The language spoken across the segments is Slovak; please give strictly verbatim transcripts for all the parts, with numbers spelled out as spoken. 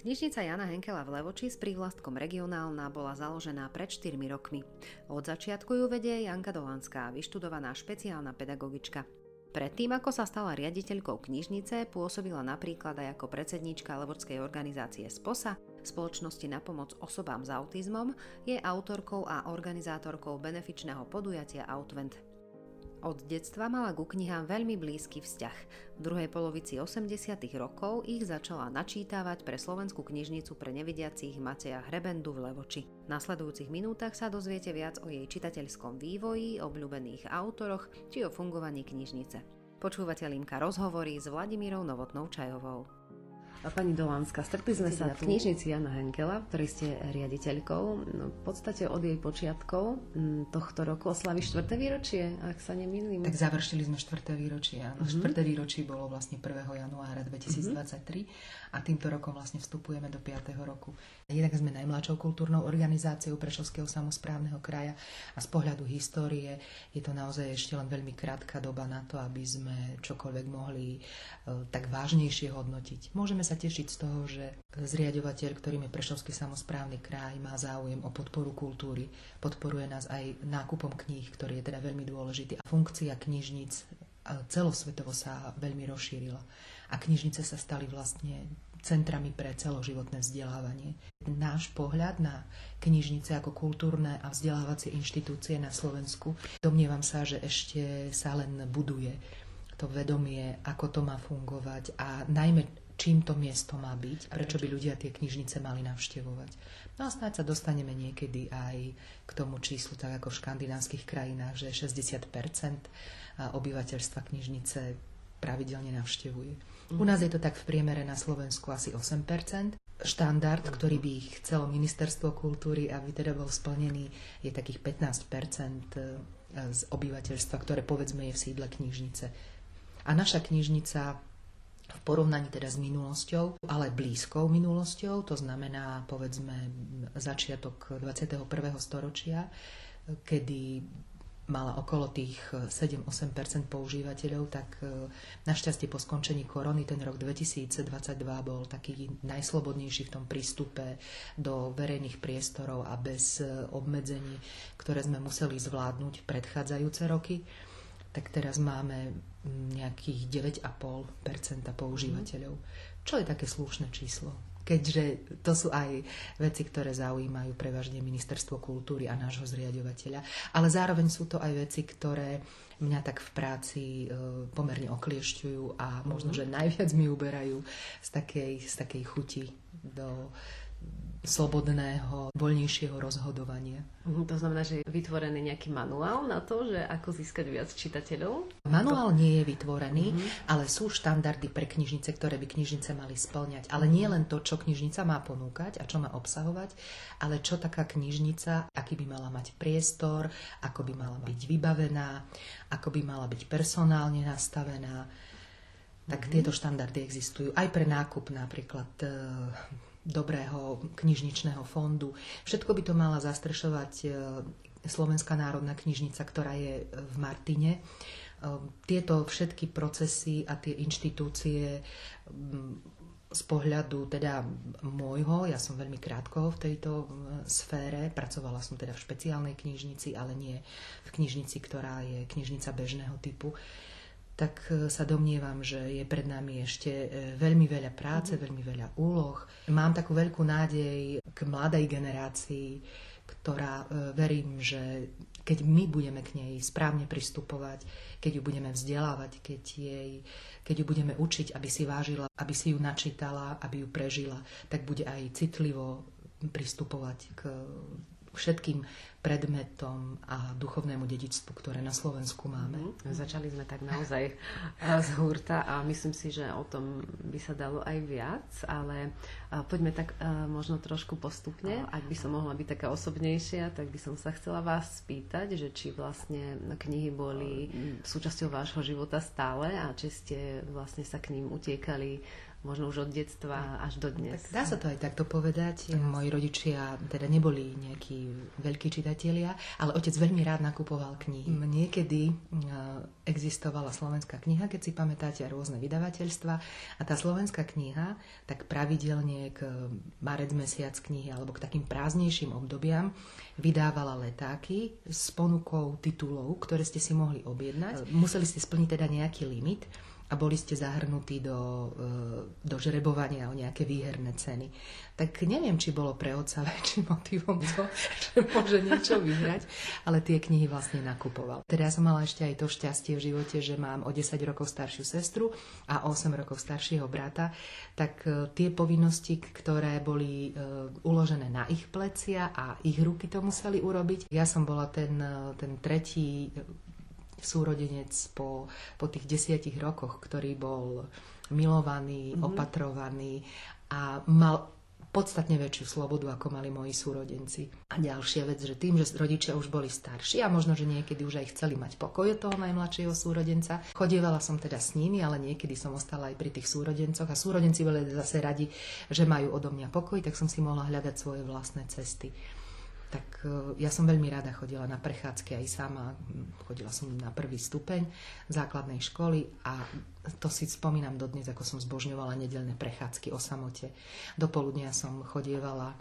Knižnica Jána Henkela v Levoči s prívlastkom regionálna bola založená pred štyrmi rokmi. Od začiatku ju vedie Janka Dolanská, vyštudovaná špeciálna pedagogička. Predtým, ako sa stala riaditeľkou knižnice, pôsobila napríklad aj ako predsedníčka levočskej organizácie SPOSA, spoločnosti na pomoc osobám s autizmom, je autorkou a organizátorkou benefičného podujatia Outvent. Od detstva mala ku knihám veľmi blízky vzťah. V druhej polovici osemdesiatych rokov ich začala načítavať pre Slovenskú knižnicu pre nevidiacich Mateja Hrebendu v Levoči. V nasledujúcich minútach sa dozviete viac o jej čitateľskom vývoji, obľúbených autoroch či o fungovaní knižnice. Počúvate Limka rozhovory s Vladimírou Novotnou-Čajovou. A pani Dolanská, stretli sme sa v knižnici Jána Henkela, ktorej ste riaditeľkou. V podstate od jej počiatkov tohto roku oslaví štvrté výročie, ak sa nemýlim. Tak završili sme štvrté výročie, áno. Mm-hmm. Štvrté výročie bolo vlastne prvého januára dvetisícdvadsaťtri mm-hmm. a týmto rokom vlastne vstupujeme do piateho roku. Jednak sme najmladšou kultúrnou organizáciou Prešovského samosprávneho kraja a z pohľadu histórie je to naozaj ešte len veľmi krátka doba na to, aby sme čokoľvek mohli tak vážnejšie hodnotiť. Môžeme sa tešiť z toho, že zriaďovateľ, ktorým je Prešovský samosprávny kraj, má záujem o podporu kultúry. Podporuje nás aj nákupom kníh, ktorý je teda veľmi dôležitý. A funkcia knižnic celosvetovo sa veľmi rozšírila. A knižnice sa stali vlastne centrami pre celoživotné vzdelávanie. Náš pohľad na knižnice ako kultúrne a vzdelávacie inštitúcie na Slovensku, domnievam sa, že ešte sa len buduje to vedomie, ako to má fungovať a najmä čím to miesto má byť, prečo by ľudia tie knižnice mali navštevovať. No a snáď sa dostaneme niekedy aj k tomu číslu, tak ako v škandinávskych krajinách, že šesťdesiat percent obyvateľstva knižnice pravidelne navštevuje. U nás je to tak v priemere na Slovensku asi osem percent. Štandard, ktorý by chcelo ministerstvo kultúry, aby teda bol splnený, je takých pätnásť percent z obyvateľstva, ktoré povedzme je v sídle knižnice. A naša knižnica v porovnaní teda s minulosťou, ale blízkou minulosťou, to znamená povedzme začiatok dvadsiateho prvého storočia, kedy mala okolo tých sedem až osem percent používateľov, tak našťastie po skončení korony ten rok dvetisícdvadsaťdva bol taký najslobodnejší v tom prístupe do verejných priestorov a bez obmedzení, ktoré sme museli zvládnuť predchádzajúce roky. Tak teraz máme nejakých deväť celá päť percenta používateľov, čo je také slušné číslo, keďže to sú aj veci, ktoré zaujímajú prevažne ministerstvo kultúry a nášho zriaďovateľa, ale zároveň sú to aj veci, ktoré mňa tak v práci pomerne okliešťujú a možno, že najviac mi uberajú z takej, z takej chuti do slobodného, voľnejšieho rozhodovania. To znamená, že je vytvorený nejaký manuál na to, že ako získať viac čitateľov? Manuál nie je vytvorený, mm-hmm. ale sú štandardy pre knižnice, ktoré by knižnice mali spĺňať. Ale nie len to, čo knižnica má ponúkať a čo má obsahovať, ale čo taká knižnica, aký by mala mať priestor, ako by mala byť vybavená, ako by mala byť personálne nastavená. Tak mm-hmm. tieto štandardy existujú. Aj pre nákup napríklad dobrého knižničného fondu. Všetko by to mala zastrešovať Slovenská národná knižnica, ktorá je v Martine. Tieto všetky procesy a tie inštitúcie z pohľadu teda môjho, ja som veľmi krátko v tejto sfére, pracovala som teda v špeciálnej knižnici, ale nie v knižnici, ktorá je knižnica bežného typu, tak sa domnievam, že je pred nami ešte veľmi veľa práce, veľmi veľa úloh. Mám takú veľkú nádej k mladej generácii, ktorá verím, že keď my budeme k nej správne pristupovať, keď ju budeme vzdelávať, keď, jej, keď ju budeme učiť, aby si vážila, aby si ju načítala, aby ju prežila, tak bude aj citlivo pristupovať k všetkým predmetom a duchovnému dedičstvu, ktoré na Slovensku máme. Mm. Začali sme tak naozaj z hurta a myslím si, že o tom by sa dalo aj viac, ale poďme tak možno trošku postupne. Ak by som mohla byť taká osobnejšia, tak by som sa chcela vás spýtať, že či vlastne knihy boli súčasťou vášho života stále a či ste vlastne sa k ním utiekali možno už od detstva až do dnes. Tak dá sa to aj takto povedať. Moji rodičia teda neboli nejakí veľkí čitatelia, ale otec veľmi rád nakupoval knihy. Niekedy existovala slovenská kniha, keď si pamätáte, rôzne vydavateľstva. A tá slovenská kniha tak pravidelne k marec mesiac knihy alebo k takým prázdnejším obdobiam vydávala letáky s ponukou titulov, ktoré ste si mohli objednať. Museli ste splniť teda nejaký limit a boli ste zahrnutí do, do žrebovania o nejaké výherné ceny. Tak neviem, či bolo pre otca väčším motivom to, že môže niečo vyhrať, ale tie knihy vlastne nakupoval. Teda som mala ešte aj to šťastie v živote, že mám o desať rokov staršiu sestru a osem rokov staršieho brata, tak tie povinnosti, ktoré boli uložené na ich plecia a ich ruky to museli urobiť. Ja som bola ten, ten tretí súrodenec po, po tých desiatich rokoch, ktorý bol milovaný, mm-hmm. opatrovaný a mal podstatne väčšiu slobodu, ako mali moji súrodenci. A ďalšia vec, že tým, že rodičia už boli starší a možno, že niekedy už aj chceli mať pokoj od toho najmladšieho súrodenca, chodievala som teda s nimi, ale niekedy som ostala aj pri tých súrodencoch a súrodenci boli zase radi, že majú odo mňa pokoj, tak som si mohla hľadať svoje vlastné cesty. Tak ja som veľmi rada chodila na prechádzky aj sama. Chodila som na prvý stupeň základnej školy a to si spomínam dodnes, ako som zbožňovala nedeľné prechádzky o samote. Dopoludnia som chodievala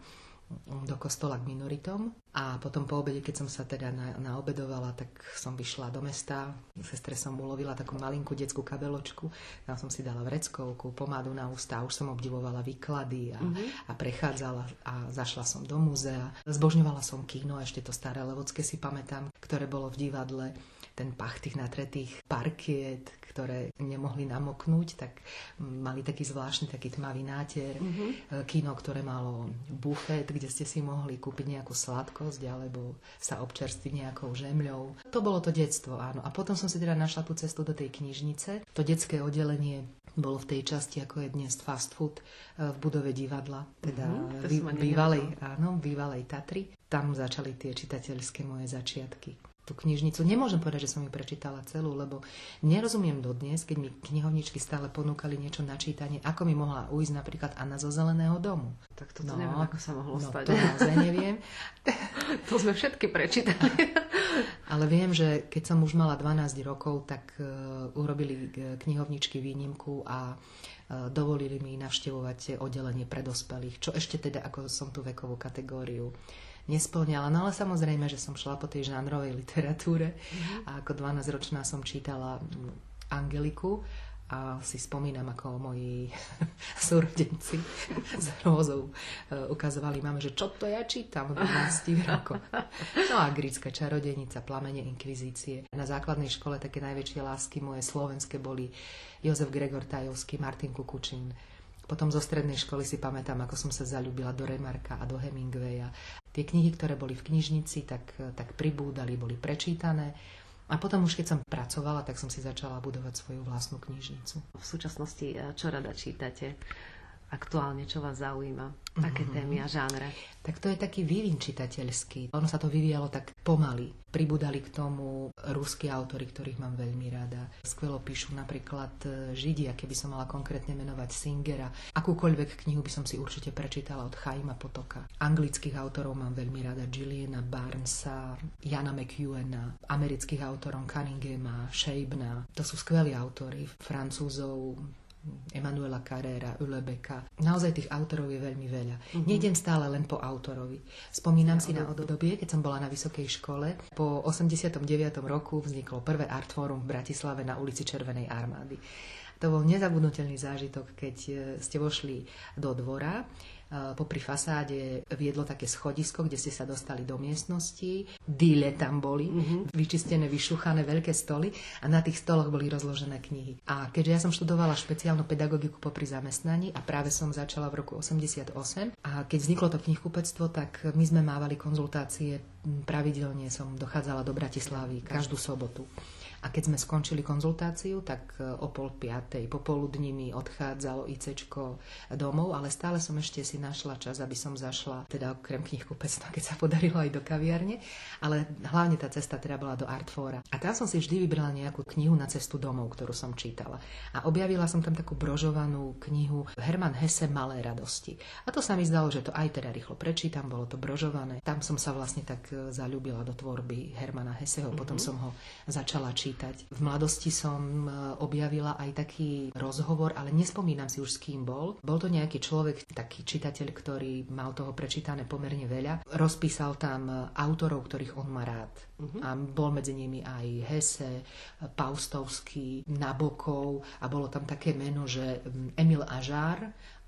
do kostola k minoritom a potom po obede, keď som sa teda na, naobedovala, tak som vyšla do mesta. Sestre som ulovila takú malinkú detskú kabeločku, tam som si dala vreckovku, pomádu na ústa, už som obdivovala výklady a, mm-hmm. a prechádzala a zašla som do múzea. Zbožňovala som kino, ešte to staré levocké si pamätám, ktoré bolo v divadle, ten pach tých natretých parkiet, ktoré nemohli namoknúť, tak mali taký zvláštny, taký tmavý náter. Mm-hmm. Kino, ktoré malo bufet, kde ste si mohli kúpiť nejakú sladkosť alebo sa občerstviť nejakou žemľou. To bolo to detstvo, áno. A potom som si teda našla tú cestu do tej knižnice. To detské oddelenie bolo v tej časti, ako je dnes fast food, v budove divadla, teda mm-hmm, bý, bývalej, áno, bývalej Tatry. Tam začali tie čitateľské moje začiatky. Tú knižnicu. Nemôžem povedať, že som ju prečítala celú, lebo nerozumiem dodnes, keď mi knihovničky stále ponúkali niečo na čítanie, ako mi mohla ujsť napríklad Anna zo Zeleného domu. Tak to no, neviem, ako sa mohlo no, stať. No to naozaj neviem. To sme všetky prečítali. Ale viem, že keď som už mala dvanásť rokov, tak urobili knihovničky výnimku a dovolili mi navštevovať oddelenie pre dospelých, čo ešte teda, ako som tú vekovú kategóriu nespĺňala. No ale samozrejme, že som šla po tej žánrovej literatúre a ako dvanásťročná som čítala Angeliku a si spomínam, ako moji súrodenci s hrôzou ukazovali mame, že čo to ja čítam v dvanástich rokoch. No a Grécka čarodenica, Plamene inkvizície. Na základnej škole také najväčšie lásky moje slovenské boli Jozef Gregor Tajovský, Martin Kukučín. Potom zo strednej školy si pamätám, ako som sa zaľúbila do Remarka a do Hemingwaya. Tie knihy, ktoré boli v knižnici, tak, tak pribúdali, boli prečítané. A potom už keď som pracovala, tak som si začala budovať svoju vlastnú knižnicu. V súčasnosti čo rada čítate? Aktuálne, čo vás zaujíma? Aké mm-hmm. témy a žánre? Tak to je taký vývin čitateľský. Ono sa to vyvíjalo tak pomaly. Pribudali k tomu ruskí autori, ktorých mám veľmi rada. Skvelo píšu napríklad Židia, keby som mala konkrétne menovať Singera. Akúkoľvek knihu by som si určite prečítala od Chaima Potoka. Anglických autorov mám veľmi rada. Gilliana Burnsa, Iana McEwana, amerických autorov Cunninghama, Shabena. To sú skvelí autori. Francúzov Emmanuela Carrera, Houellebecqa. Naozaj tých autorov je veľmi veľa. Mm-hmm. Nejdem stále len po autorovi. Spomínam ja, si na obdobie, keď som bola na vysokej škole. Po osemdesiatom deviatom roku vzniklo prvé Artforum v Bratislave na ulici Červenej armády. To bol nezabudnutelný zážitok, keď ste vošli do dvora. Popri fasáde viedlo také schodisko, kde ste sa dostali do miestnosti. Dýle tam boli, mm-hmm. vyčistené, vyšuchané veľké stoly a na tých stoloch boli rozložené knihy. A keďže ja som študovala špeciálnu pedagogiku popri zamestnaní a práve som začala v roku osemdesiatom ôsmom a keď vzniklo to knihkupectvo, tak my sme mávali konzultácie, pravidelne som dochádzala do Bratislavy každú sobotu. A keď sme skončili konzultáciu, tak o pol piatej popoludní mi odchádzalo ICčko domov, ale stále som ešte si našla čas, aby som zašla, teda okrem knihkupectva, keď sa podarilo aj do kaviárne, ale hlavne tá cesta teda bola do Artfora. A tam som si vždy vybrala nejakú knihu na cestu domov, ktorú som čítala. A objavila som tam takú brožovanú knihu Hermann Hesse Malé radosti. A to sa mi zdalo, že to aj teda rýchlo prečítam, bolo to brožované. Tam som sa vlastne tak zaľúbila do tvorby Hermanna Hesseho, potom mm-hmm. som ho začala čítať. čítať. V mladosti som objavila aj taký rozhovor, ale nespomínam si už, s kým bol. Bol to nejaký človek, taký čitateľ, ktorý mal toho prečítané pomerne veľa. Rozpísal tam autorov, ktorých on má rád. Uh-huh. A bol medzi nimi aj Hesse, Paustovský, Nabokov a bolo tam také meno, že Émile Ajar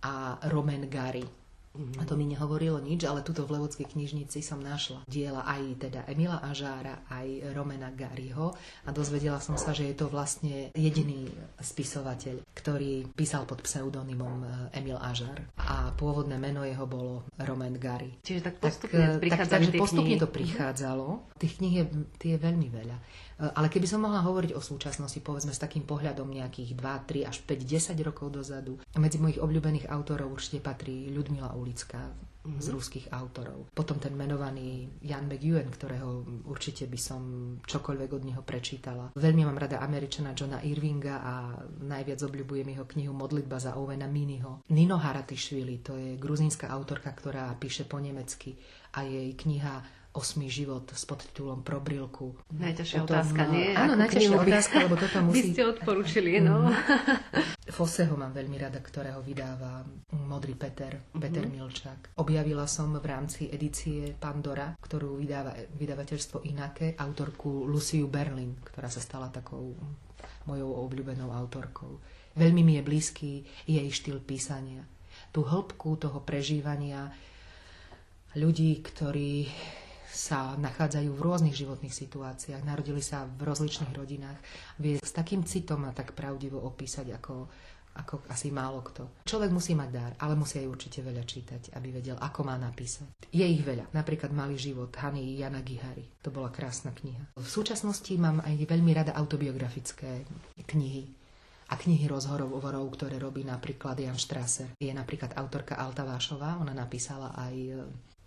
a Romain Gary. Mm-hmm. A to mi nehovorilo nič, ale tuto v Levockej knižnici som našla diela aj teda Émila Ajára, aj Romaina Garyho a dozvedela som sa, že je to vlastne jediný spisovateľ, ktorý písal pod pseudonymom Émile Ajar a pôvodné meno jeho bolo Romain Gary. Čiže tak postupne tak, prichádza tak, takže postupne knihy. To prichádzalo. Tých kníh je, je veľmi veľa. Ale keby som mohla hovoriť o súčasnosti, povedzme s takým pohľadom nejakých dva, tri až päť, desať rokov dozadu, medzi mojich obľúbených autorov určite patrí Ľudmila Ulická z ruských autorov. Potom ten menovaný Ian McEwan, ktorého určite by som čokoľvek od neho prečítala. Veľmi mám rada Američana Johna Irvinga a najviac obľúbujem jeho knihu Modlitba za Ouvena Miniho. Nino Haratischwili, to je gruzínska autorka, ktorá píše po nemecky a jej kniha Osmý život s podtitulom Pro brilku. Najťažšia potom, otázka, nie? Áno, najťažšia otázka, lebo toto musí... Vy ste odporúčili, no. Fosseho mám veľmi rada, ktorého vydáva Modrý Peter, mm-hmm. Peter Milčák. Objavila som v rámci edície Pandora, ktorú vydáva vydavateľstvo Inake, autorku Luciu Berlin, ktorá sa stala takou mojou obľúbenou autorkou. Veľmi mi je blízky jej štýl písania. Tú hĺbku toho prežívania ľudí, ktorí sa nachádzajú v rôznych životných situáciách, narodili sa v rozličných rodinách, vie s takým citom a tak pravdivo opísať, ako, ako asi málo kto. Človek musí mať dar, ale musí aj určite veľa čítať, aby vedel, ako má napísať. Je ich veľa. Napríklad Malý život Hany Jana Gihary. To bola krásna kniha. V súčasnosti mám aj veľmi rada autobiografické knihy a knihy rozhovorov, ktoré robí napríklad Jan Strasser. Je napríklad autorka Altavášová, ona napísala aj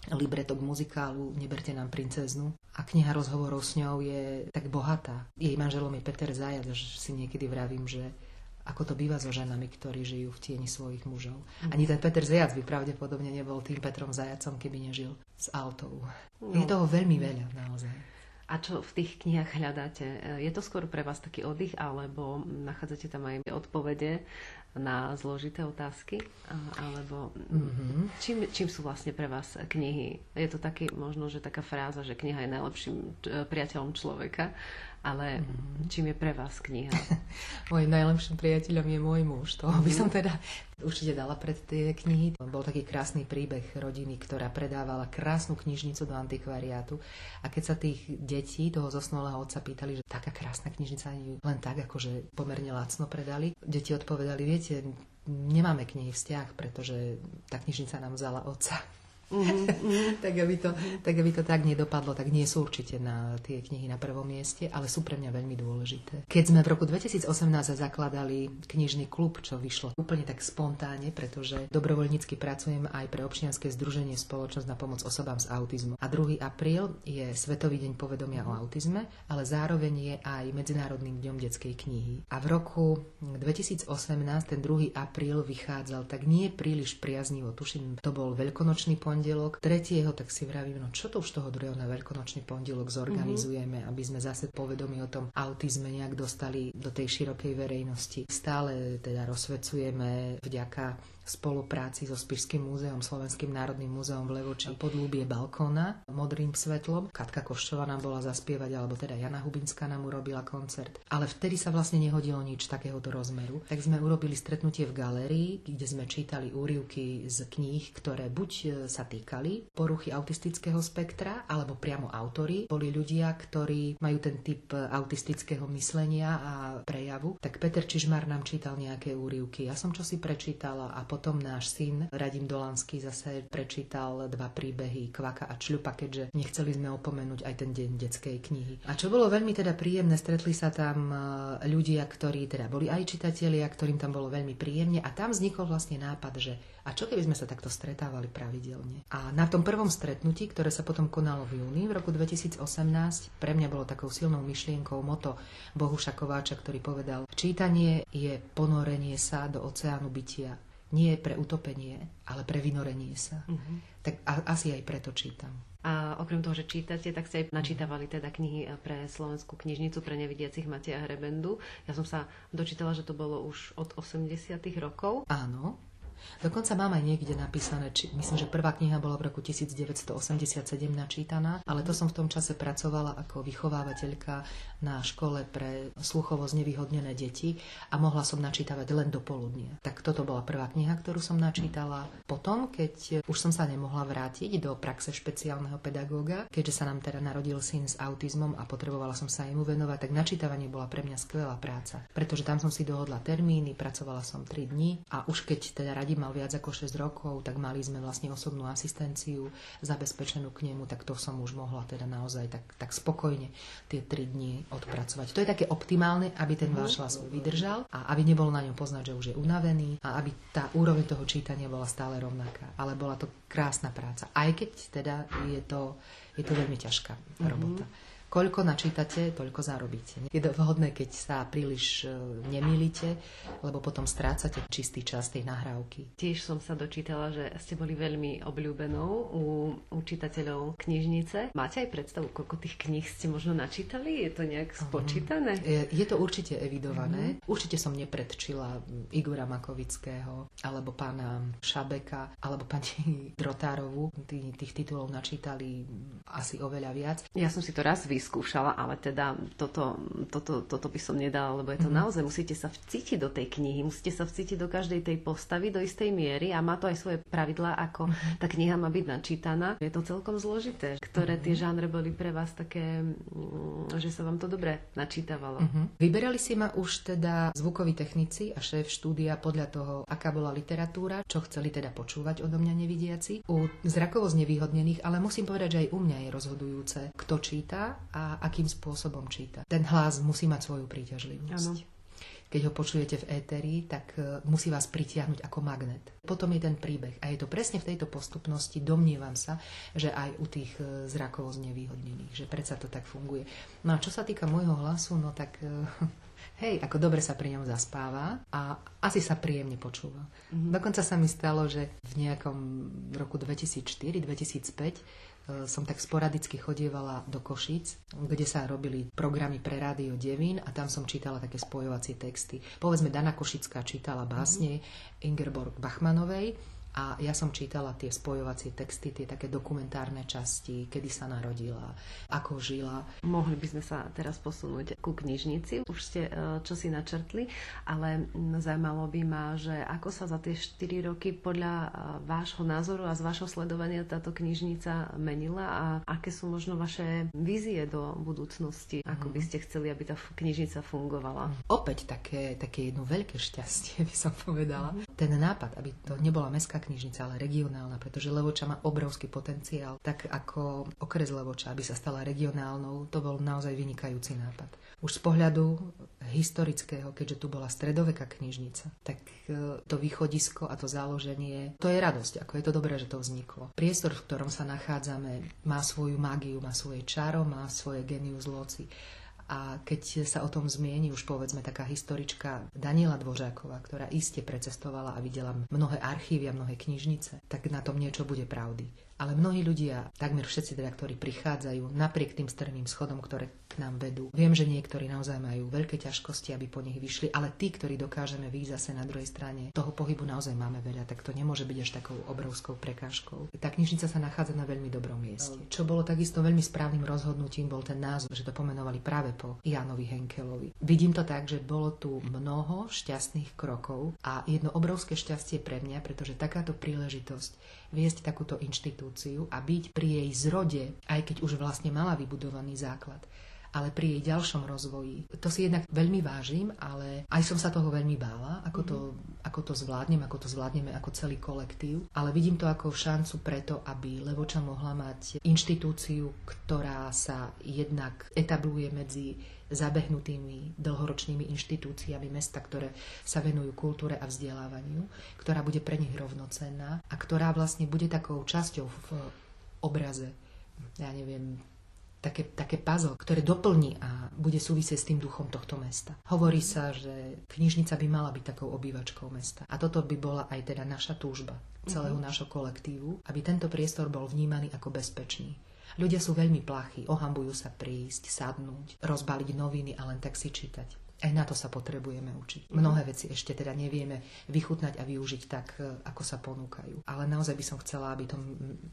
libreto k muzikálu Neberte nám princeznu. A kniha rozhovorov s ňou je tak bohatá. Jej manželom je Peter Zajac, že si niekedy vravím, že ako to býva so ženami, ktorí žijú v tieni svojich mužov. Ani ten Peter Zajac by pravdepodobne nebol tým Petrom Zajacom, keby nežil s Altou. Je toho veľmi veľa naozaj. A čo v tých knihách hľadáte? Je to skôr pre vás taký oddych, alebo nachádzate tam aj odpovede na zložité otázky? Alebo mm-hmm. čím, čím sú vlastne pre vás knihy? Je to taký, možno, že taká fráza, že kniha je najlepším priateľom človeka, ale mm-hmm. čím je pre vás kniha? Mojím najlepším priateľom je môj muž. To by som teda určite dala pred tie knihy. Bol taký krásny príbeh rodiny, ktorá predávala krásnu knižnicu do antikvariátu a keď sa tých detí toho zosnulého otca pýtali, že taká krásna knižnica len tak, akože pomerne lacno predali, deti odpovedali, viete, nemáme k nej vzťah, pretože tá knižnica nám vzala otca. Mm-hmm. tak, aby to, tak aby to tak nedopadlo, tak nie sú určite na tie knihy na prvom mieste, ale sú pre mňa veľmi dôležité. Keď sme v roku dvetisícosemnásť zakladali knižný klub, čo vyšlo úplne tak spontánne, pretože dobrovoľnícky pracujem aj pre občianske združenie Spoločnosť na pomoc osobám s autizmom. A druhý apríl je Svetový deň povedomia o autizme, ale zároveň je aj Medzinárodným dňom detskej knihy. A v roku dvetisícosemnásť ten druhý apríl vychádzal tak nie príliš priaznivo. Tuším, to bol veľkonočný pondelok pondelok. Tretieho, tak si vravím, no čo to už toho druhého na veľkonočný pondelok zorganizujeme, aby sme zase povedomí o tom autizme nejak dostali do tej širokej verejnosti. Stále teda rozsvecujeme vďaka spolupráci so Spišským múzeom, Slovenským národným múzeom v Levoči podľúbie balkóna modrým svetlom. Katka Koščová nám bola zaspievať, alebo teda Jana Hubinská nám urobila koncert. Ale vtedy sa vlastne nehodilo nič takéhoto rozmeru. Tak sme urobili stretnutie v galérii, kde sme čítali úryvky z kníh, ktoré buď sa týkali poruchy autistického spektra, alebo priamo autori. Boli ľudia, ktorí majú ten typ autistického myslenia a prejavu. Tak Peter Čižmár nám čítal nejaké úryvky. Ja som čosi prečítala a potom náš syn, Radim Dolanský, zase prečítal dva príbehy Kvaka a Čľupa, keďže nechceli sme opomenúť aj ten deň detskej knihy. A čo bolo veľmi teda príjemné, stretli sa tam ľudia, ktorí teda boli aj čitatelia, ktorým tam bolo veľmi príjemne a tam vznikol vlastne nápad, že a čo keby sme sa takto stretávali pravidelne. A na tom prvom stretnutí, ktoré sa potom konalo v júni v roku dvetisícosemnásť, pre mňa bolo takou silnou myšlienkou moto Bohuša Kováča, ktorý povedal: čítanie je ponorenie sa do oceánu bytia. Nie pre utopenie, ale pre vynorenie sa. Uh-huh. Tak a, asi aj preto čítam. A okrem toho, že čítate, tak ste aj načítavali teda knihy pre Slovenskú knižnicu pre nevidiacich Mateja Hrebendu. Ja som sa dočítala, že to bolo už od osemdesiatych rokov. Áno. Dokonca mám aj niekde napísané, či, myslím, že prvá kniha bola v roku devätnásťstoosemdesiatsedem načítaná, ale to som v tom čase pracovala ako vychovávateľka na škole pre sluchovo znevýhodnené deti a mohla som načítavať len do poludnia. Tak toto bola prvá kniha, ktorú som načítala. Potom, keď už som sa nemohla vrátiť do praxe špeciálneho pedagóga, keďže sa nám teda narodil syn s autizmom a potrebovala som sa jemu venovať, tak načítavanie bola pre mňa skvelá práca, pretože tam som si dohodla termíny, pracovala som tri dni a už keď teda radi mal viac ako šesť rokov, tak mali sme vlastne osobnú asistenciu zabezpečenú k nemu, tak to som už mohla teda naozaj tak, tak spokojne tie tri dni odpracovať. To je také optimálne, aby ten váš hlas vydržal a aby nebol na ňom poznať, že už je unavený a aby tá úroveň toho čítania bola stále rovnaká. Ale bola to krásna práca, aj keď teda je to, je to veľmi ťažká robota. Mm-hmm. Koľko načítate, toľko zarobíte. Je vhodné, keď sa príliš nemýlite, lebo potom strácate čistý čas tej nahrávky. Tiež som sa dočítala, že ste boli veľmi obľúbenou u, u čitateľov knižnice. Máte aj predstavu, koľko tých kníh ste možno načítali? Je to nejak spočítané? Uh-huh. Je, je to určite evidované. Uh-huh. Určite som nepredčila Igora Makovického, alebo pána Šabeka, alebo pani Drotárovu. Tý, tých titulov načítali asi oveľa viac. Ja som si to raz vys- skúšala, ale teda toto, toto, toto by som nedala, lebo je to mm. naozaj, musíte sa vcítiť do tej knihy, musíte sa vcítiť do každej tej postavy, do istej miery a má to aj svoje pravidlá, ako tá kniha má byť načítaná. Je to celkom zložité, ktoré tie žánre boli pre vás také, že sa vám to dobre načítavalo. Mm-hmm. Vyberali si ma už teda zvukoví technici a šéf štúdia podľa toho, aká bola literatúra, čo chceli teda počúvať odo mňa nevidiaci. U zrakovo znevýhodnených, ale musím povedať, že aj u mňa je rozhodujúce, kto číta a akým spôsobom číta. Ten hlas musí mať svoju príťažlivosť. Ano. Keď ho počujete v éteri, tak musí vás pritiahnuť ako magnet. Potom je ten príbeh a je to presne v tejto postupnosti, domnievam sa, že aj u tých zrakovo znevýhodnených, že predsa to tak funguje. No a čo sa týka môjho hlasu, no tak... Hej, ako dobre sa pri ňom zaspáva a asi sa príjemne počúva. Mm-hmm. Dokonca sa mi stalo, že v nejakom roku dvetisícštyri dvetisícpäť som tak sporadicky chodievala do Košíc, kde sa robili programy pre rádio Devín a tam som čítala také spojovacie texty. Povedzme, Dana Košická čítala básne mm-hmm. Ingeborg Bachmanovej a ja som čítala tie spojovacie texty, tie také dokumentárne časti, kedy sa narodila, ako žila. Mohli by sme sa teraz posunúť ku knižnici, už ste čo si načrtli, ale zaujímalo by ma, že ako sa za tie štyri roky podľa vášho názoru a z vášho sledovania táto knižnica menila a aké sú možno vaše vízie do budúcnosti, ako by ste chceli, aby tá knižnica fungovala. Opäť také, také jedno veľké šťastie, by som povedala. Ten nápad, aby to nebola mestská knižnica, ale regionálna, pretože Levoča má obrovský potenciál, tak ako okres Levoča, aby sa stala regionálnou, to bol naozaj vynikajúci nápad. Už z pohľadu historického, keďže tu bola stredoveká knižnica, tak to východisko a to záloženie, to je radosť, ako je to dobré, že to vzniklo. Priestor, v ktorom sa nachádzame, má svoju mágiu, má svoje čaro, má svoje genius loci. A keď sa o tom zmieni už povedzme taká historička Daniela Dvořáková, ktorá iste precestovala a videla mnohé archívy a mnohé knižnice, tak na tom niečo bude pravdy. Ale mnohí ľudia, takmer všetci teda, ktorí prichádzajú napriek tým strmým schodom, ktoré k nám vedú. Viem, že niektorí naozaj majú veľké ťažkosti, aby po nich vyšli, ale tí, ktorí dokážeme výjsť zase na druhej strane, toho pohybu naozaj máme veľa, tak to nemôže byť až takou obrovskou prekážkou. Tá knižnica sa nachádza na veľmi dobrom mieste. Čo bolo takisto veľmi správnym rozhodnutím, bol ten názov, že to pomenovali práve po Jánovi Henkelovi. Vidím to tak, že bolo tu mnoho šťastných krokov a jedno obrovské šťastie pre mňa, pretože takáto príležitosť viesť takúto inštitúciu a byť pri jej zrode, aj keď už vlastne mala vybudovaný základ, ale pri jej ďalšom rozvoji. To si jednak veľmi vážim, ale aj som sa toho veľmi bála, ako to, ako to zvládnem, ako to zvládneme ako celý kolektív. Ale vidím to ako šancu preto, aby Levoča mohla mať inštitúciu, ktorá sa jednak etabluje medzi zabehnutými dlhoročnými inštitúciami mesta, ktoré sa venujú kultúre a vzdelávaniu, ktorá bude pre nich rovnocenná a ktorá vlastne bude takou časťou v obraze, ja neviem, Také, také puzzle, ktoré doplní a bude súvisieť s tým duchom tohto mesta. Hovorí sa, že knižnica by mala byť takou obývačkou mesta. A toto by bola aj teda naša túžba celého mm-hmm. nášho kolektívu, aby tento priestor bol vnímaný ako bezpečný. Ľudia sú veľmi plachí, ohambujú sa prísť, sadnúť, rozbaliť noviny a len tak si čítať. Aj na to sa potrebujeme učiť. Mnohé veci ešte teda nevieme vychutnať a využiť tak, ako sa ponúkajú. Ale naozaj by som chcela, aby to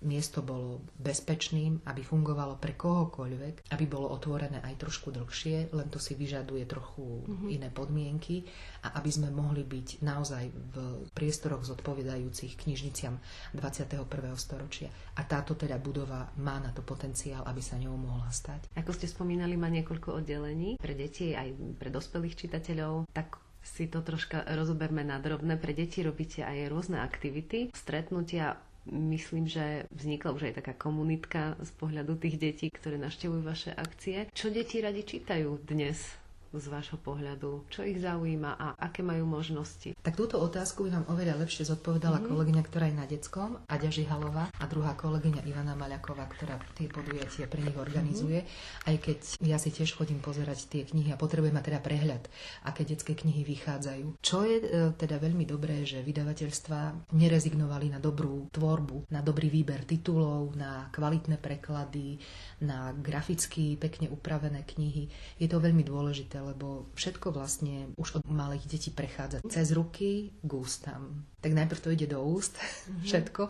miesto bolo bezpečným, aby fungovalo pre kohokoľvek, aby bolo otvorené aj trošku dlhšie, len to si vyžaduje trochu mm-hmm. iné podmienky a aby sme mohli byť naozaj v priestoroch zodpovedajúcich knižniciam dvadsiateho prvého storočia. A táto teda budova má na to potenciál, aby sa ňou mohla stať. Ako ste spomínali, má niekoľko oddelení pre deti aj pre dospelých čitateľov, tak si to troška rozoberme na drobné. Pre deti robíte aj rôzne aktivity, stretnutia. Myslím, že vznikla už aj taká komunitka z pohľadu tých detí, ktoré navštevujú vaše akcie. Čo deti radi čítajú dnes z vášho pohľadu? Čo ich zaujíma a aké majú možnosti? Tak túto otázku by vám oveľa lepšie zodpovedala mm-hmm. kolegyňa, ktorá je na detskom, Aďa Žihalová, a druhá kolegyňa Ivana Maľaková, ktorá tie podujatie pre nich organizuje. Mm-hmm. Aj keď ja si tiež chodím pozerať tie knihy a potrebujem mať teda prehľad, aké detské knihy vychádzajú. Čo je e, teda veľmi dobré, že vydavateľstvá nerezignovali na dobrú tvorbu, na dobrý výber titulov, na kvalitné preklady, na graficky pekne upravené knihy. Je to veľmi dôležité, lebo všetko vlastne už od malých detí prechádza cez ruku k ústam. Tak najprv to ide do úst, mm-hmm. všetko,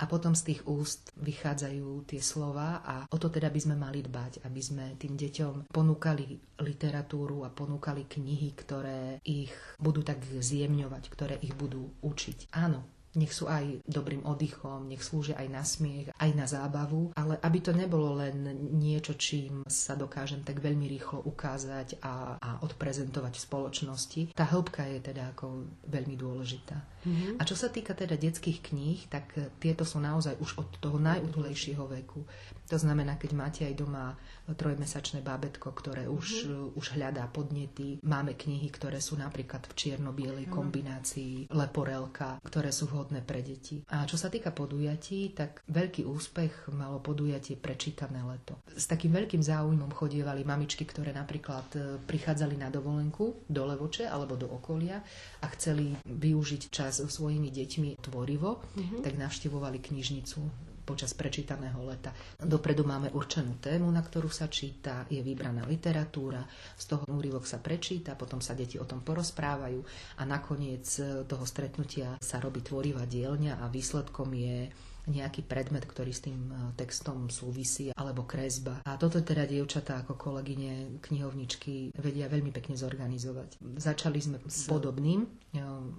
a potom z tých úst vychádzajú tie slova a o to teda by sme mali dbať, aby sme tým deťom ponúkali literatúru a ponúkali knihy, ktoré ich budú tak zjemňovať, ktoré ich budú učiť. Áno, nech sú aj dobrým oddychom, nech slúžia aj na smiech, aj na zábavu, ale aby to nebolo len niečo, čím sa dokážem tak veľmi rýchlo ukázať a, a odprezentovať v spoločnosti. Tá hĺbka je teda ako veľmi dôležitá. Mm-hmm. A čo sa týka teda detských kníh, tak tieto sú naozaj už od toho najúdlejšieho veku. To znamená, keď máte aj doma trojmesačné bábätko, ktoré už, mm-hmm. už hľadá podnety. Máme knihy, ktoré sú napríklad v čierno-bielej mm-hmm. kombinácii, Leporelka, ktoré sú hodné pre deti. A čo sa týka podujatí, tak veľký úspech malo podujatie Prečítané leto. S takým veľkým záujmom chodievali mamičky, ktoré napríklad prichádzali na dovolenku do Levoče alebo do okolia a chceli využiť čas so svojimi deťmi tvorivo, mm-hmm. tak navštevovali knižnicu počas Prečítaného leta. Dopredu máme určenú tému, na ktorú sa číta, je vybraná literatúra, z toho úryvok sa prečíta, potom sa deti o tom porozprávajú a nakoniec toho stretnutia sa robí tvorivá dielňa a výsledkom je nejaký predmet, ktorý s tým textom súvisí, alebo kresba. A toto teda dievčatá ako kolegyne knihovničky vedia veľmi pekne zorganizovať. Začali sme s podobným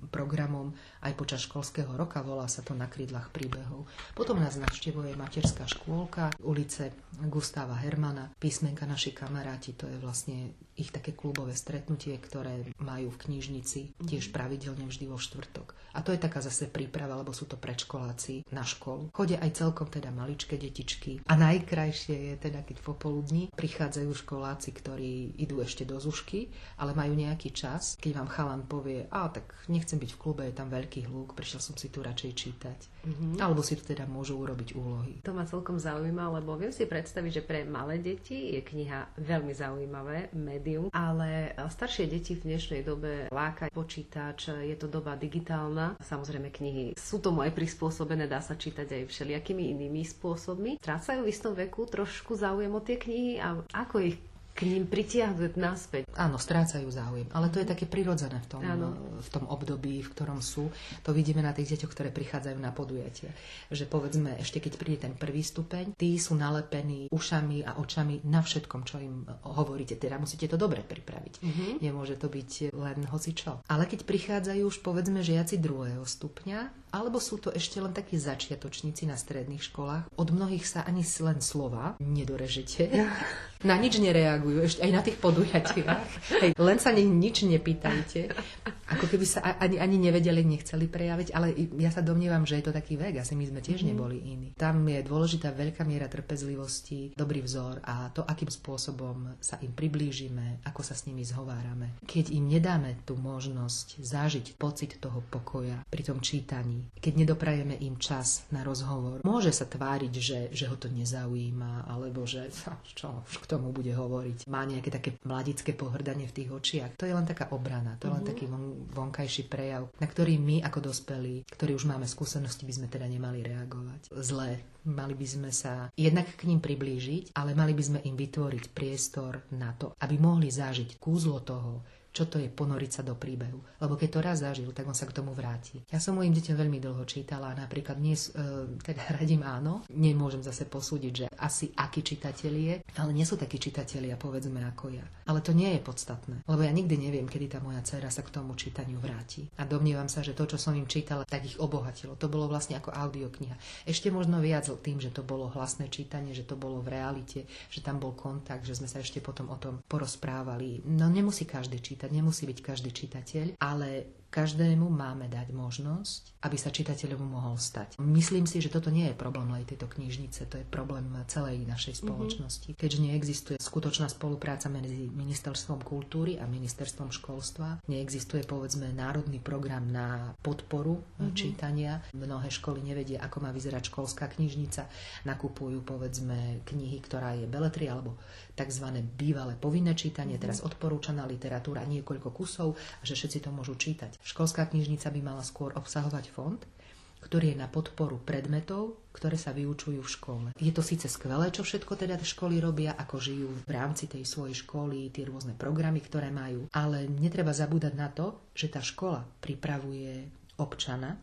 programom aj počas školského roka, volá sa to Na krídlach príbehov. Potom nás navštevuje materská škôlka, ulice Gustáva Hermana, Písmenka naši kamaráti, to je vlastne ich také klubové stretnutie, ktoré majú v knižnici tiež pravidelne vždy vo štvrtok. A to je taká zase príprava, lebo sú to predškoláci na školu. Chodia aj celkom teda maličké detičky. A najkrajšie je teda, keď popoludní prichádzajú školáci, ktorí idú ešte do zušky, ale majú nejaký čas, keď vám chalan povie, a tak nechcem byť v klube, je tam veľký hluk, prišiel som si tu radšej čítať. Mm-hmm. Alebo si tu teda môžu urobiť úlohy. To ma celkom zaujíma, lebo viem si predstaviť, že pre malé deti je kniha veľmi zaujímavé, ale staršie deti v dnešnej dobe láka počítač, je to doba digitálna. Samozrejme knihy sú tomu aj prispôsobené, dá sa čítať aj všelijakými inými spôsobmi. Strácajú v istom veku trošku záujem o tie knihy a ako ich k ním pritiahnuť naspäť? Áno, strácajú záujem, ale to je také prirodzené v tom, v tom období, v ktorom sú. To vidíme na tých deťoch, ktoré prichádzajú na podujatie. Že povedzme, ešte keď príde ten prvý stupeň, tí sú nalepení ušami a očami na všetkom, čo im hovoríte. Teda musíte to dobre pripraviť. Mm-hmm. Nemôže to byť len hocičo. Ale keď prichádzajú už povedzme žiaci druhého stupňa, alebo sú to ešte len takí začiatočníci na stredných školách, od mnohých sa ani len slova nedorežete. Na nič nereagujú, ešte aj na tých podujatiach. Hej, len sa ne, nič nepýtajte. Ako keby sa ani, ani nevedeli, nechceli prejaviť, ale ja sa domnievam, že je to taký vek, asi my sme tiež mm-hmm. neboli iní. Tam je dôležitá veľká miera trpezlivosti, dobrý vzor a to, akým spôsobom sa im priblížime, ako sa s nimi zhovárame. Keď im nedáme tú možnosť zažiť pocit toho pokoja pri tom čítaní, keď nedoprajeme im čas na rozhovor, môže sa tváriť, že, že ho to nezaujíma, alebo že čo už k tomu bude hovoriť. Má nejaké také mladické pohrdanie v tých očiach. To je len taká obrana, to je len mm-hmm. taký vonkajší prejav, na ktorý my ako dospelí, ktorí už máme skúsenosti, by sme teda nemali reagovať zle. Mali by sme sa jednak k ním priblížiť, ale mali by sme im vytvoriť priestor na to, aby mohli zážiť kúzlo toho, čo to je ponoriť sa do príbehu. Lebo keď to raz zažil, tak on sa k tomu vráti. Ja som mojim deťom veľmi dlho čítala a napríklad dnes, e, teda radím áno, nemôžem zase posúdiť, že asi aký čitateľ je, ale nie sú takí čitatelia, povedzme, ako ja. Ale to nie je podstatné, lebo ja nikdy neviem, kedy tá moja dcéra sa k tomu čítaniu vráti. A domnievam sa, že to, čo som im čítala, tak ich obohatilo. To bolo vlastne ako audiokniha. Ešte možno viac tým, že to bolo hlasné čítanie, že to bolo v realite, že tam bol kontakt, že sme sa ešte potom o tom porozprávali. No nemusí každý čítať. Nemusí byť každý čitateľ, ale každému máme dať možnosť, aby sa čitateľom mohol stať. Myslím si, že toto nie je problém len tejto knižnice, to je problém celej našej spoločnosti. Keďže neexistuje skutočná spolupráca medzi Ministerstvom kultúry a Ministerstvom školstva, neexistuje, povedzme, národný program na podporu mm-hmm. čítania. Mnohé školy nevedia, ako má vyzerať školská knižnica. Nakupujú, povedzme, knihy, ktorá je beletria alebo tzv. Bývalé povinné čítanie, mm-hmm. teraz odporúčaná literatúra, niekoľko kusov, a že všetci to môžu čítať. Školská knižnica by mala skôr obsahovať fond, ktorý je na podporu predmetov, ktoré sa vyučujú v škole. Je to síce skvelé, čo všetko teda školy robia, ako žijú v rámci tej svojej školy, tie rôzne programy, ktoré majú, ale netreba zabúdať na to, že tá škola pripravuje občana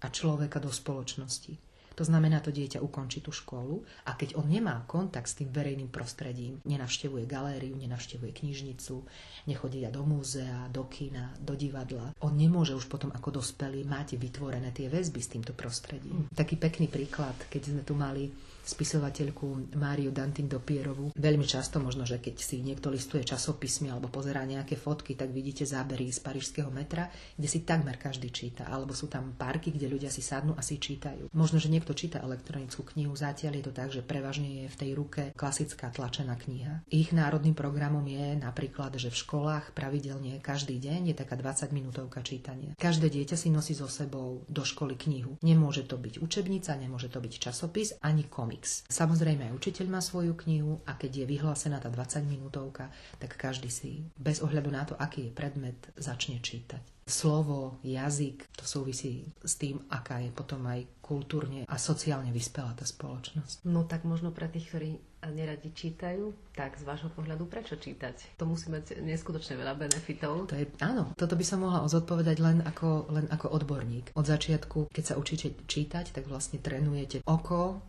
a človeka do spoločnosti. To znamená, to dieťa ukončí tú školu a keď on nemá kontakt s tým verejným prostredím, nenavštevuje galériu, nenavštevuje knižnicu, nechodí do múzea, do kina, do divadla, on nemôže už potom ako dospelý mať vytvorené tie väzby s týmto prostredím. Taký pekný príklad, keď sme tu mali spisovateľku Máriu Dantin-Dopierovú. Veľmi často možno, že keď si niekto listuje časopismi alebo pozerá nejaké fotky, tak vidíte zábery z parížského metra, kde si takmer každý číta, alebo sú tam parky, kde ľudia si sadnú a si čítajú. Možno, že niekto číta elektronickú knihu, zatiaľ je to tak, že prevažne je v tej ruke klasická tlačená kniha. Ich národným programom je napríklad, že v školách pravidelne každý deň je taká dvadsaťminútovka čítania. Každé dieťa si nosí so sebou do školy knihu. Nemôže to byť učebnica, nemôže to byť časopis ani komik. Samozrejme aj učiteľ má svoju knihu a keď je vyhlásená tá dvadsaťminútovka, tak každý si bez ohľadu na to, aký je predmet, začne čítať. Slovo, jazyk, to súvisí s tým, aká je potom aj kultúrne a sociálne vyspelá tá spoločnosť. No tak možno pre tých, ktorí neradi čítajú, tak z vášho pohľadu prečo čítať? To musí mať neskutočne veľa benefitov. To je, áno, toto by som mohla zodpovedať len ako, len ako odborník. Od začiatku, keď sa učíte čítať, tak vlastne trénujete oko,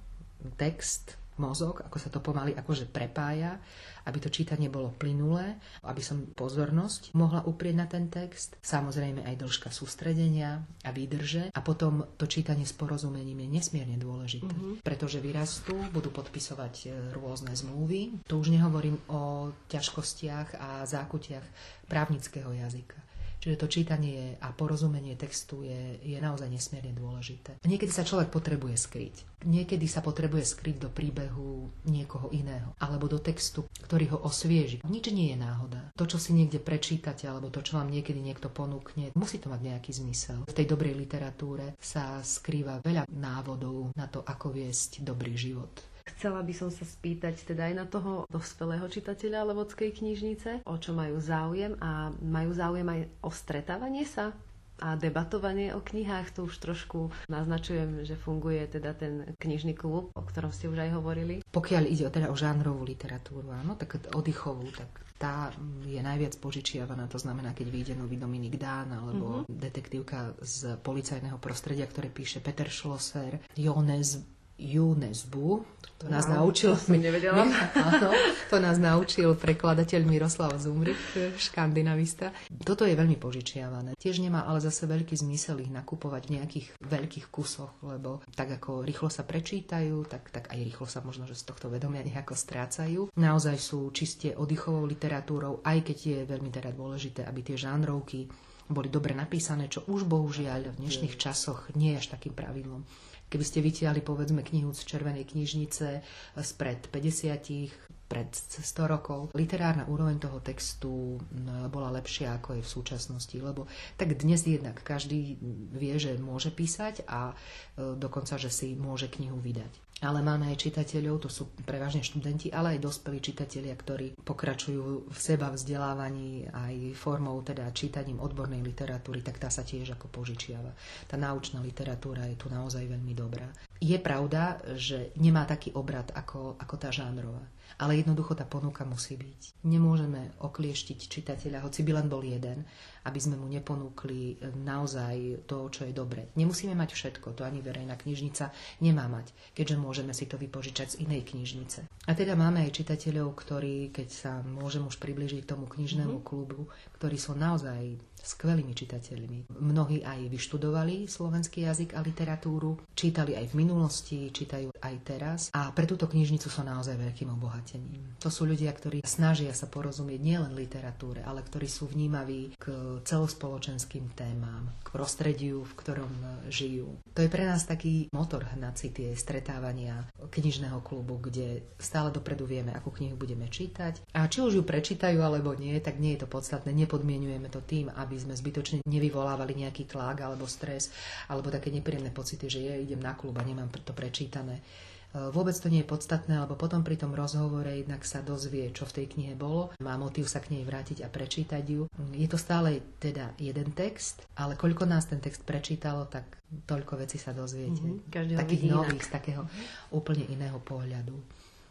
text, mozog, ako sa to pomaly akože prepája, aby to čítanie bolo plynulé, aby som pozornosť mohla uprieť na ten text, samozrejme aj dĺžka sústredenia a výdrže, a potom to čítanie s porozumením je nesmierne dôležité, mm-hmm. pretože vyrastú, budú podpisovať rôzne zmluvy, to už nehovorím o ťažkostiach a zákutiach právnického jazyka. Čiže to čítanie a porozumenie textu je, je naozaj nesmierne dôležité. Niekedy sa človek potrebuje skryť. Niekedy sa potrebuje skryť do príbehu niekoho iného. Alebo do textu, ktorý ho osvieži. Nič nie je náhoda. To, čo si niekde prečítate, alebo to, čo vám niekedy niekto ponúkne, musí to mať nejaký zmysel. V tej dobrej literatúre sa skrýva veľa návodov na to, ako viesť dobrý život. Chcela by som sa spýtať teda aj na toho dospelého čitateľa Levockej knižnice, o čo majú záujem, a majú záujem aj o stretávanie sa a debatovanie o knihách. Tu už trošku naznačujem, že funguje teda ten knižný klub, o ktorom ste už aj hovorili. Pokiaľ ide o, teda o žánrovú literatúru, áno, tak oddychovú, tak tá je najviac požičiavaná, to znamená, keď vyjde nový Dominik Dán alebo mm-hmm. detektívka z policajného prostredia, ktoré píše Peter Schlosser, Jones Junesbu, to nás no, naučil, to som nevedela. Áno, to nás naučil prekladateľ Miroslav Zumrik, škandinavista. Toto je veľmi požičiavané. Tiež nemá ale zase veľký zmysel ich nakupovať v nejakých veľkých kusoch, lebo tak ako rýchlo sa prečítajú, tak, tak aj rýchlo sa možno, že z tohto vedomia nejako strácajú. Naozaj sú čiste oddychovou literatúrou, aj keď je veľmi teda dôležité, aby tie žánrovky boli dobre napísané, čo už bohužiaľ v dnešných časoch nie je až takým pravidlom. Keby ste vytiahli, povedzme, knihu z Červenej knižnice spred päťdesiatich, pred sto rokov, literárna úroveň toho textu bola lepšia, ako je v súčasnosti, lebo tak dnes jednak každý vie, že môže písať a dokonca, že si môže knihu vydať. ale máme aj čitateľov, to sú prevažne študenti, ale aj dospelí čitatelia, ktorí pokračujú v seba vzdelávaní aj formou, teda čítaním odbornej literatúry, tak tá sa tiež ako požičiava. Tá náučná literatúra je tu naozaj veľmi dobrá. Je pravda, že nemá taký obrat ako, ako tá žánrová, ale jednoducho tá ponuka musí byť. Nemôžeme oklieštiť čitateľa, hoci by len bol jeden, aby sme mu neponúkli naozaj to, čo je dobre. Nemusíme mať všetko, to ani verejná knižnica nemá mať, keďže môžeme si to vypožičať z inej knižnice. A teda máme aj čitateľov, ktorí, keď sa môžem už priblížiť tomu knižnému klubu, ktorí sú naozaj skvelými čitateľmi. Mnohí aj vyštudovali slovenský jazyk a literatúru, čítali aj v minulosti, čítajú aj teraz a pre túto knižnicu sú naozaj veľkým obohatením. To sú ľudia, ktorí snažia sa porozumieť nielen literatúre, ale ktorí sú vnímaví k celospoločenským témam, k prostrediu, v ktorom žijú. To je pre nás taký motor hnací, tie stretávania knižného klubu, kde stále dopredu vieme, akú knihu budeme čítať a či už ju prečítajú alebo nie, tak nie je to podstatné, nepodmienujeme to tým, aby sme zbytočne nevyvolávali nejaký tlak alebo stres, alebo také nepríjemné pocity, že ja idem na klub a nemám to prečítané. Vôbec to nie je podstatné, lebo potom pri tom rozhovore jednak sa dozvie, čo v tej knihe bolo. Má motív sa k nej vrátiť a prečítať ju. Je to stále teda jeden text, ale koľko nás ten text prečítalo, tak toľko vecí sa dozviete. Mm-hmm. Takých nových, z takého mm-hmm. úplne iného pohľadu.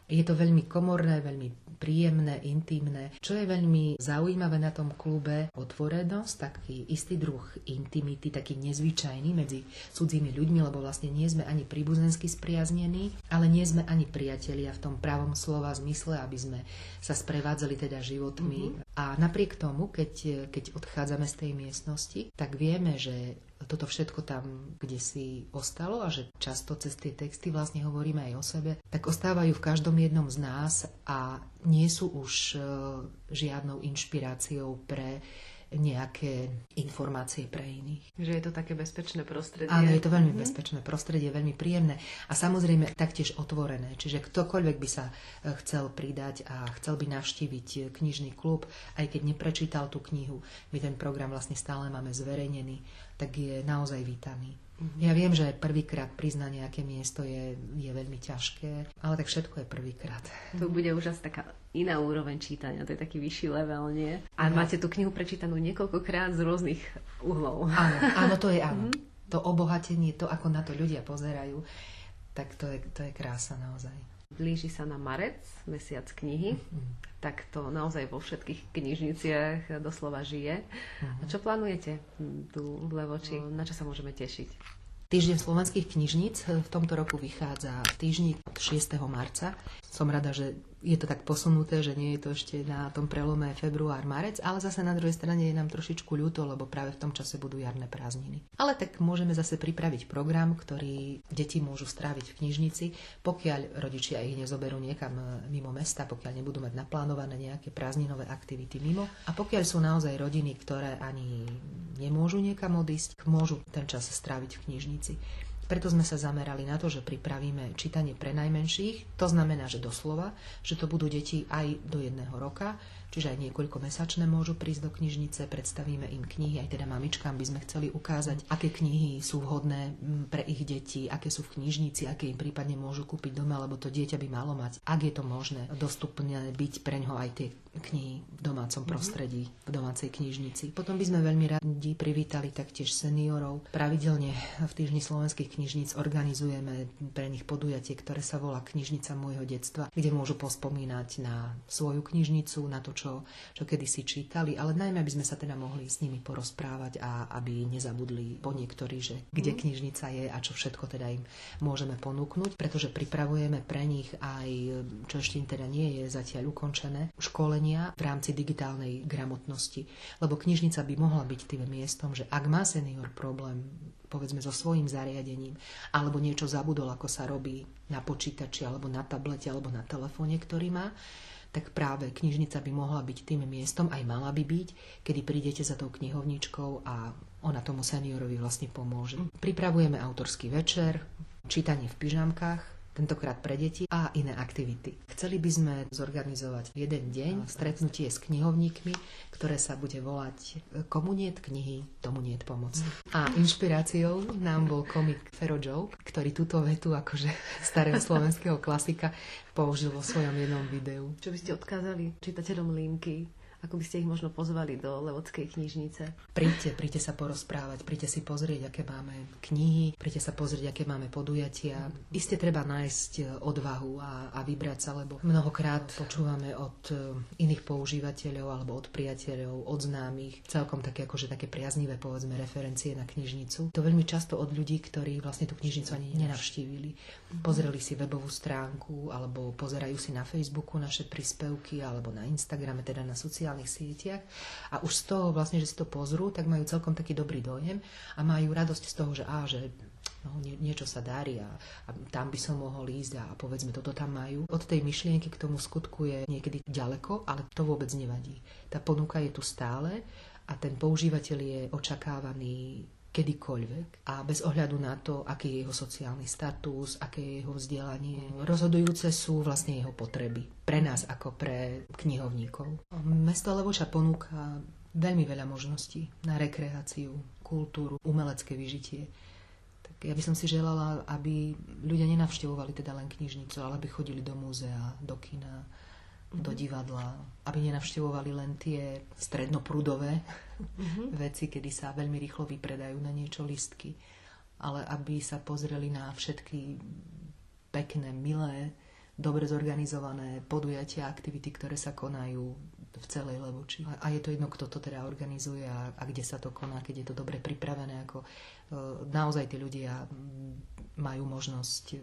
Je to veľmi komorné, veľmi príjemné, intimné. Čo je veľmi zaujímavé na tom klube, otvorenosť, taký istý druh intimity, taký nezvyčajný medzi cudzími ľuďmi, lebo vlastne nie sme ani príbuzensky spriaznení, ale nie sme ani priatelia v tom pravom slova zmysle, aby sme sa sprevádzali teda životmi. Mm-hmm. A napriek tomu, keď, keď odchádzame z tej miestnosti, tak vieme, že toto všetko tam, kde si ostalo a že často cez tie texty vlastne hovoríme aj o sebe, tak ostávajú v každom jednom z nás a nie sú už žiadnou inšpiráciou pre nejaké informácie pre iných. Že je to také bezpečné prostredie. Áno, je to veľmi mm-hmm. bezpečné prostredie, veľmi príjemné a samozrejme taktiež otvorené. Čiže ktokoľvek by sa chcel pridať a chcel by navštíviť knižný klub, aj keď neprečítal tú knihu, my ten program vlastne stále máme zverejnený, tak je naozaj vítaný. Mm-hmm. Ja viem, že prvýkrát priznať nejaké miesto je, je veľmi ťažké, ale tak všetko je prvýkrát. To bude už asi taká iná úroveň čítania, to je taký vyšší level, nie? A no. máte tú knihu prečítanú niekoľkokrát z rôznych uhlov. Áno, áno, to je áno. Mm-hmm. To obohatenie, to, ako na to ľudia pozerajú, tak to je, to je krása naozaj. Blíži sa na marec, mesiac knihy, mm-hmm. tak to naozaj vo všetkých knižniciach doslova žije. Mm-hmm. A čo plánujete tu v Levoči? Na čo sa môžeme tešiť? Týždeň slovenských knižníc v tomto roku vychádza v týždni od šiesteho marca. Som rada, že je to tak posunuté, že nie je to ešte na tom prelome február-marec, ale zase na druhej strane je nám trošičku ľúto, lebo práve v tom čase budú jarné prázdniny. Ale tak môžeme zase pripraviť program, ktorý deti môžu stráviť v knižnici, pokiaľ rodičia ich nezoberú niekam mimo mesta, pokiaľ nebudú mať naplánované nejaké prázdninové aktivity mimo. A pokiaľ sú naozaj rodiny, ktoré ani nemôžu niekam odísť, môžu ten čas stráviť v knižnici. Preto sme sa zamerali na to, že pripravíme čítanie pre najmenších, to znamená, že doslova, že to budú deti aj do jedného roka, čiže aj niekoľko mesačné môžu prísť do knižnice, predstavíme im knihy, aj teda mamičkám by sme chceli ukázať, aké knihy sú vhodné pre ich deti, aké sú v knižnici, aké im prípadne môžu kúpiť doma, lebo to dieťa by malo mať, ak je to možné, dostupné byť pre ňoho aj tie knihy v domácom prostredí, v domácej knižnici. Potom by sme veľmi radi privítali taktiež seniorov. Pravidelne v týždni slovenských knižníc organizujeme pre nich podujatie, ktoré sa volá Knižnica môjho detstva, kde môžu pospomínať na svoju knižnicu, na to, čo, čo kedysi čítali, ale najmä, aby sme sa teda mohli s nimi porozprávať a aby nezabudli po niektorí, že kde knižnica je a čo všetko teda im môžeme ponúknuť, pretože pripravujeme pre nich aj, čo ešte teda nie je zatiaľ ukončené, školenie v rámci digitálnej gramotnosti, lebo knižnica by mohla byť tým miestom, že ak má senior problém, povedzme so svojím zariadením, alebo niečo zabudol, ako sa robí na počítači, alebo na tablete, alebo na telefóne, ktorý má, tak práve knižnica by mohla byť tým miestom, aj mala by byť, kedy prídete za tou knihovničkou a ona tomu seniorovi vlastne pomôže. Pripravujeme autorský večer, čítanie v pyžamkách, tentokrát pre deti a iné aktivity. Chceli by sme zorganizovať jeden deň stretnutie s knihovníkmi, ktoré sa bude volať Komu niet knihy, tomu niet pomoci. A inšpiráciou nám bol komik Fero Joke, ktorý túto vetu akože starého slovenského klasika použil vo svojom jednom videu. Čo by ste odkázali čitateľom Límky? Ako by ste ich možno pozvali do Levočskej knižnice? Príďte, príďte sa porozprávať, príďte si pozrieť, aké máme knihy, príďte sa pozrieť, aké máme podujatia. Mm-hmm. Isté treba nájsť odvahu a, a vybrať sa, lebo mnohokrát počúvame od iných používateľov alebo od priateľov, od známych, celkom také akože také priaznivé, povedzme, referencie na knižnicu. To veľmi často od ľudí, ktorí vlastne tú knižnicu ani nenavštívili. Mm-hmm. Pozreli si webovú stránku alebo pozerajú si na Facebooku naše príspevky alebo na Instagrame, teda na sociálnych sieťach, a už z toho vlastne, že si to pozrú, tak majú celkom taký dobrý dojem a majú radosť z toho, že á, že no, nie, niečo sa darí a, a tam by som mohol ísť a, a povedzme, toto tam majú. Od tej myšlienky k tomu skutku je niekedy ďaleko, ale to vôbec nevadí. Tá ponuka je tu stále a ten používateľ je očakávaný kedykoľvek a bez ohľadu na to, aký je jeho sociálny status, aké je jeho vzdelanie. Rozhodujúce sú vlastne jeho potreby pre nás ako pre knihovníkov. Mesto Levoča ponúka veľmi veľa možností na rekreáciu, kultúru, umelecké vyžitie. Tak ja by som si želala, aby ľudia nenavštevovali teda len knižnicu, ale aby chodili do múzea, do kina, do divadla, aby nenavštevovali len tie strednoprúdové mm-hmm. veci, kedy sa veľmi rýchlo vypredajú na niečo lístky, ale aby sa pozreli na všetky pekné, milé, dobre zorganizované podujatia, aktivity, ktoré sa konajú v celej Levoči. A je to jedno, kto to teda organizuje a, a kde sa to koná, keď je to dobre pripravené. Ako, naozaj tí ľudia majú možnosť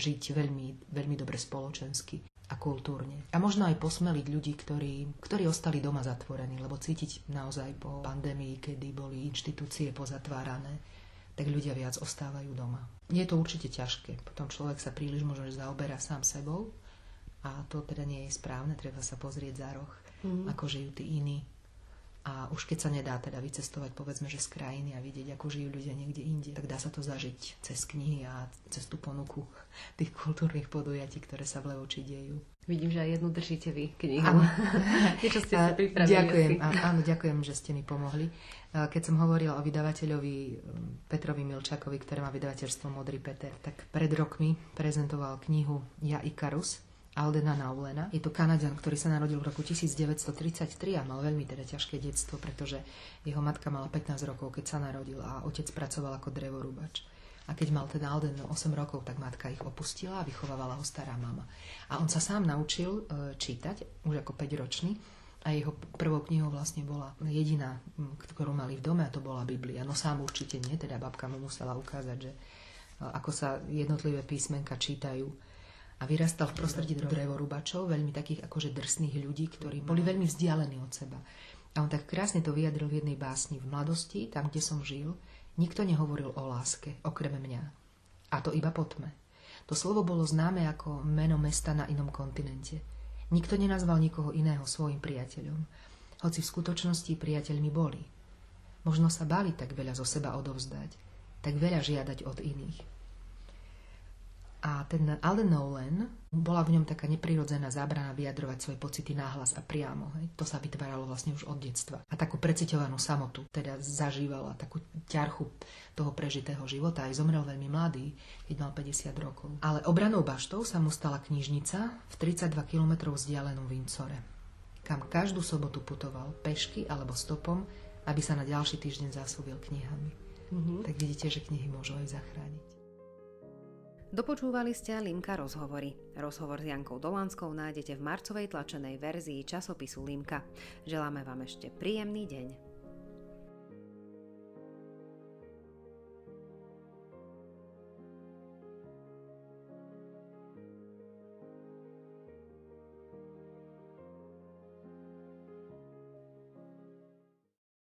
žiť veľmi, veľmi dobre spoločensky a kultúrne. A možno aj posmeliť ľudí, ktorí, ktorí ostali doma zatvorení, lebo cítiť naozaj po pandémii, kedy boli inštitúcie pozatvárané, tak ľudia viac ostávajú doma. Je to určite ťažké, potom človek sa príliš možno zaoberá sám sebou a to teda nie je správne, treba sa pozrieť za roh, mm-hmm. ako žijú tí iní. A už keď sa nedá teda vycestovať, povedzme, že z krajiny a vidieť, ako žijú ľudia niekde inde, tak dá sa to zažiť cez knihy a cez tú ponuku tých kultúrnych podujatí, ktoré sa v Levoči dejú. Vidím, že aj jednu držíte vy knihu. Niečo ste sa pripravili. Ďakujem, áno, ďakujem, že ste mi pomohli. Keď som hovorila o vydavateľovi Petrovi Milčakovi, ktoré má vydavateľstvo Modrý Peter, tak pred rokmi prezentoval knihu Ja Ikarus Aldena Naulena. Je to Kanaďan, ktorý sa narodil v roku devätnásť tridsaťtri a mal veľmi teda ťažké detstvo, pretože jeho matka mala pätnásť rokov, keď sa narodil, a otec pracoval ako drevorúbač. A keď mal teda Alden osem rokov, tak matka ich opustila a vychovávala ho stará mama. A on sa sám naučil čítať, už ako päťročný, a jeho prvou knihou vlastne bola jediná, ktorú mali v dome, a to bola Biblia. No sám určite nie, teda babka mu musela ukázať, že ako sa jednotlivé písmenka čítajú. A vyrastal v prostredí drevorúbačov, veľmi takých akože drsných ľudí, ktorí boli veľmi vzdialení od seba. A on tak krásne to vyjadril v jednej básni. V mladosti, tam, kde som žil, nikto nehovoril o láske, okrem mňa. A to iba po tme. To slovo bolo známe ako meno mesta na inom kontinente. Nikto nenazval nikoho iného svojim priateľom. Hoci v skutočnosti priateľmi boli. Možno sa báli tak veľa zo seba odovzdať, tak veľa žiadať od iných. A ten Alden Nolan, bola v ňom taká neprirodzená zábrana vyjadrovať svoje pocity nahlas a priamo. Hej. To sa vytváralo vlastne už od detstva. A takú precitovanú samotu, teda zažívala takú ťarchu toho prežitého života. Aj zomrel veľmi mladý, keď mal päťdesiat rokov. Ale obranou baštou sa mu stala knižnica v tridsaťdva kilometrov vzdialenom Windsore, kam každú sobotu putoval pešky alebo stopom, aby sa na ďalší týždeň zasúbil knihami. Mm-hmm. Tak vidíte, že knihy môžu aj zachrániť. Dopočúvali ste Limka rozhovory. Rozhovor s Jankou Dolanskou nájdete v marcovej tlačenej verzii časopisu Limka. Želáme vám ešte príjemný deň.